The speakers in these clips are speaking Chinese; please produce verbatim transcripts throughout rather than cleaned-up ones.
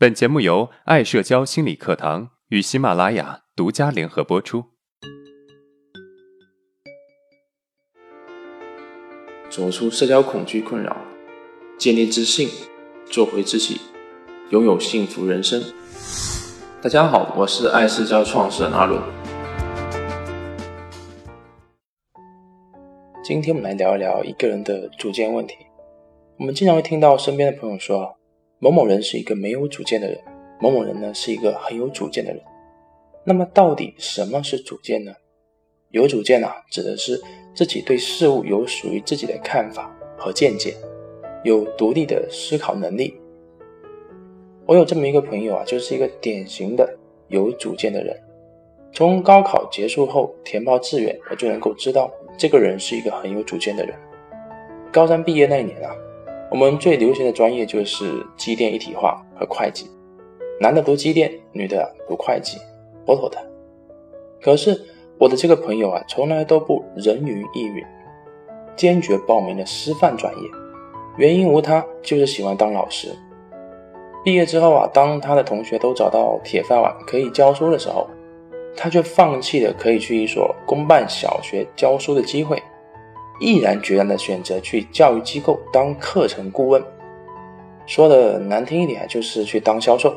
本节目由爱社交心理课堂与喜马拉雅独家联合播出。走出社交恐惧困扰，建立自信，做回自己，拥有幸福人生。大家好，我是爱社交创始人阿伦。今天我们来聊一聊一个人的主见问题。我们经常会听到身边的朋友说，某某人是一个没有主见的人，某某人呢是一个很有主见的人。那么到底什么是主见呢？有主见啊，指的是自己对事物有属于自己的看法和见解，有独立的思考能力。我有这么一个朋友啊，就是一个典型的有主见的人。从高考结束后填报志愿，我就能够知道这个人是一个很有主见的人。高三毕业那一年啊，我们最流行的专业就是机电一体化和会计，男的读机电，女的读会计，妥妥的。可是我的这个朋友啊，从来都不人云亦云，坚决报名了师范专业，原因无他，就是喜欢当老师。毕业之后啊，当他的同学都找到铁饭碗可以教书的时候，他却放弃了可以去一所公办小学教书的机会，毅然决然地选择去教育机构当课程顾问，说的难听一点就是去当销售。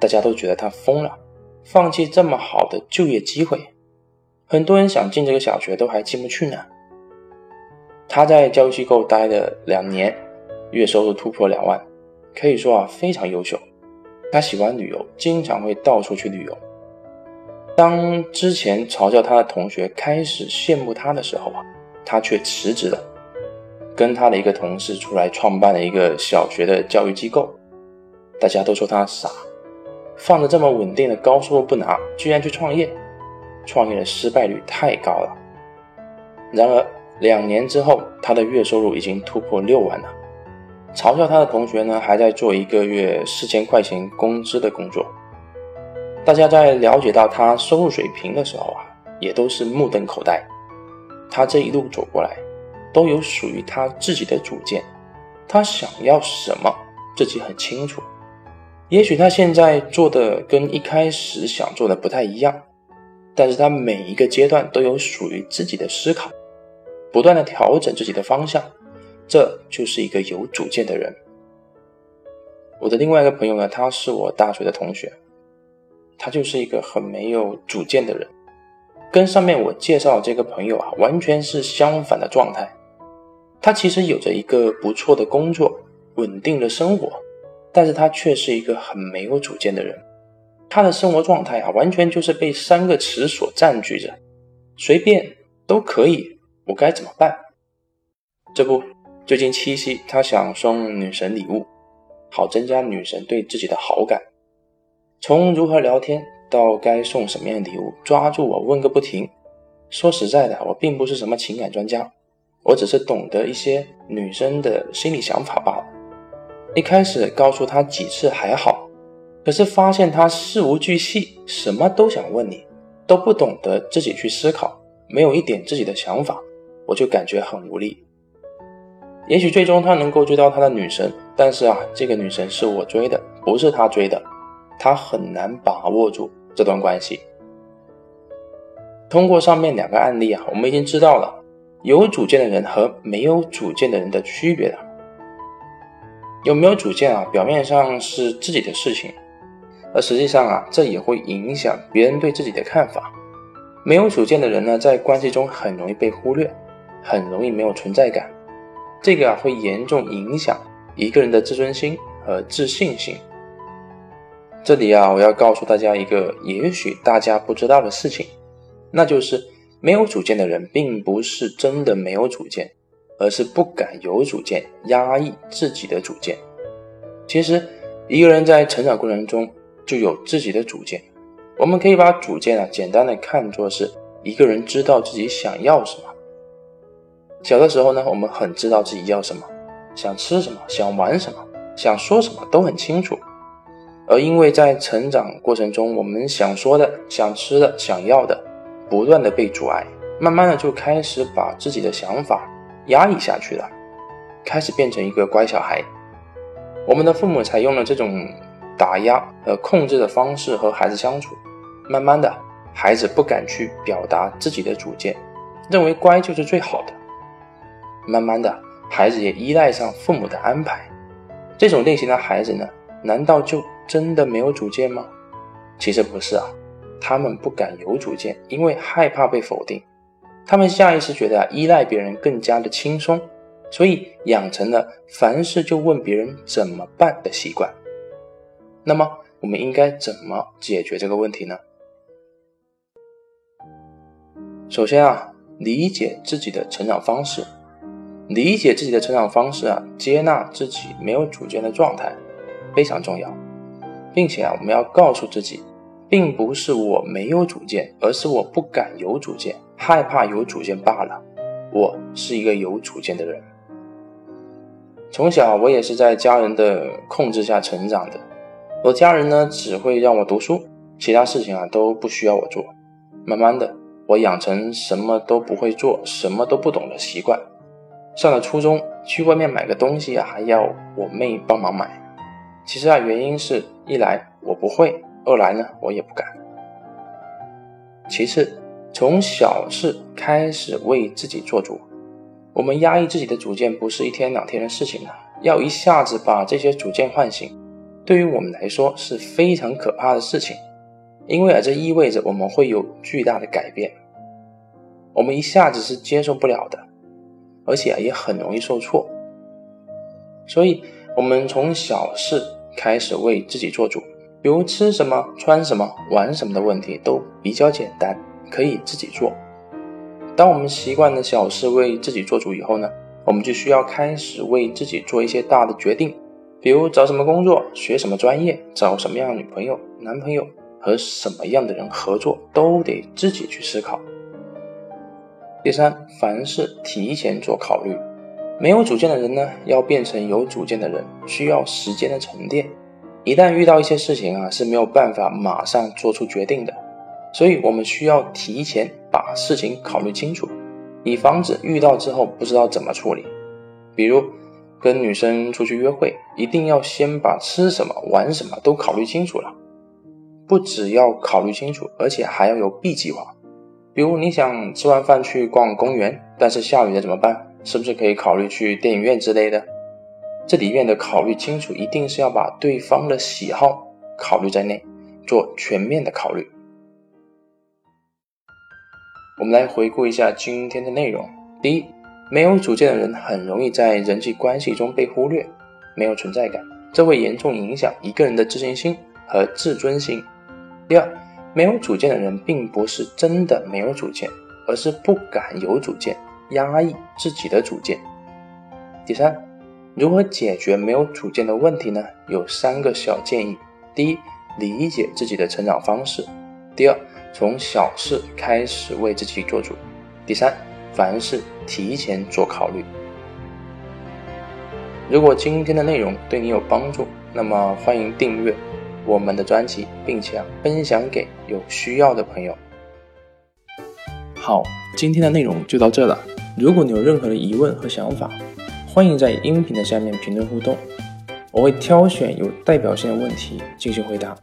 大家都觉得他疯了，放弃这么好的就业机会，很多人想进这个小学都还进不去呢。他在教育机构待了两年，月收入突破两万，可以说啊非常优秀。他喜欢旅游，经常会到处去旅游。当之前嘲笑他的同学开始羡慕他的时候啊，他却辞职了，跟他的一个同事出来创办了一个小学的教育机构。大家都说他傻，放着这么稳定的高收入不拿，居然去创业，创业的失败率太高了。然而两年之后，他的月收入已经突破六万了。嘲笑他的同学呢，还在做一个月四千块钱工资的工作。大家在了解到他收入水平的时候啊，也都是目瞪口呆。他这一路走过来，都有属于他自己的主见，他想要什么自己很清楚。也许他现在做的跟一开始想做的不太一样，但是他每一个阶段都有属于自己的思考，不断的调整自己的方向，这就是一个有主见的人。我的另外一个朋友呢，他是我大学的同学，他就是一个很没有主见的人，跟上面我介绍的这个朋友啊，完全是相反的状态。他其实有着一个不错的工作，稳定的生活，但是他却是一个很没有主见的人。他的生活状态啊，完全就是被三个词所占据着，随便都可以，我该怎么办？这不，最近七夕，他想送女神礼物，好增加女神对自己的好感。从如何聊天到该送什么样的礼物，抓住我问个不停。说实在的，我并不是什么情感专家，我只是懂得一些女生的心理想法罢了。一开始告诉她几次还好，可是发现她事无巨细，什么都想问你，都不懂得自己去思考，没有一点自己的想法，我就感觉很无力。也许最终她能够追到她的女神，但是啊，这个女神是我追的，不是她追的，她很难把握住这段关系。通过上面两个案例啊，我们已经知道了有主见的人和没有主见的人的区别了。有没有主见啊，表面上是自己的事情，而实际上啊，这也会影响别人对自己的看法。没有主见的人呢，在关系中很容易被忽略，很容易没有存在感。这个啊，会严重影响一个人的自尊心和自信心。这里啊，我要告诉大家一个也许大家不知道的事情，那就是没有主见的人并不是真的没有主见，而是不敢有主见，压抑自己的主见。其实一个人在成长过程中就有自己的主见，我们可以把主见啊简单的看作是一个人知道自己想要什么。小的时候呢，我们很知道自己要什么，想吃什么，想玩什么，想说什么都很清楚。而因为在成长过程中，我们想说的、想吃的、想要的不断的被阻碍，慢慢的就开始把自己的想法压抑下去了，开始变成一个乖小孩。我们的父母采用了这种打压和控制的方式和孩子相处，慢慢的孩子不敢去表达自己的主见，认为乖就是最好的。慢慢的孩子也依赖上父母的安排。这种类型的孩子呢，难道就真的没有主见吗？其实不是啊，他们不敢有主见，因为害怕被否定。他们下意识觉得、啊、依赖别人更加的轻松，所以养成了凡事就问别人怎么办的习惯。那么我们应该怎么解决这个问题呢？首先啊，理解自己的成长方式。理解自己的成长方式啊，接纳自己没有主见的状态非常重要，并且啊，我们要告诉自己，并不是我没有主见，而是我不敢有主见，害怕有主见罢了。我是一个有主见的人。从小我也是在家人的控制下成长的，我家人呢只会让我读书，其他事情啊都不需要我做。慢慢的，我养成什么都不会做、什么都不懂的习惯。上了初中，去外面买个东西啊，还要我妹帮忙买。其实啊，原因是一来我不会，二来呢我也不敢。其次，从小事开始为自己做主。我们压抑自己的主见不是一天两天的事情啊，要一下子把这些主见唤醒，对于我们来说是非常可怕的事情，因为这意味着我们会有巨大的改变，我们一下子是接受不了的，而且也很容易受挫。所以我们从小事开始为自己做主，比如吃什么、穿什么、玩什么的问题都比较简单，可以自己做。当我们习惯了小事为自己做主以后呢，我们就需要开始为自己做一些大的决定，比如找什么工作、学什么专业、找什么样的女朋友、男朋友和什么样的人合作，都得自己去思考。第三，凡事提前做考虑。没有主见的人呢，要变成有主见的人，需要时间的沉淀。一旦遇到一些事情啊，是没有办法马上做出决定的，所以我们需要提前把事情考虑清楚，以防止遇到之后不知道怎么处理。比如跟女生出去约会，一定要先把吃什么、玩什么都考虑清楚了。不只要考虑清楚，而且还要有 B 计划。比如你想吃完饭去逛公园，但是下雨了怎么办？是不是可以考虑去电影院之类的？这里面的考虑清楚一定是要把对方的喜好考虑在内，做全面的考虑。我们来回顾一下今天的内容。第一，没有主见的人很容易在人际关系中被忽略，没有存在感，这会严重影响一个人的自信心和自尊心。第二，没有主见的人并不是真的没有主见，而是不敢有主见，压抑自己的主见。第三，如何解决没有主见的问题呢？有三个小建议。第一，理解自己的成长方式。第二，从小事开始为自己做主。第三，凡事提前做考虑。如果今天的内容对你有帮助，那么欢迎订阅我们的专辑，并且分享给有需要的朋友。好，今天的内容就到这了。如果你有任何的疑问和想法，欢迎在音频的下面评论互动，我会挑选有代表性的问题进行回答。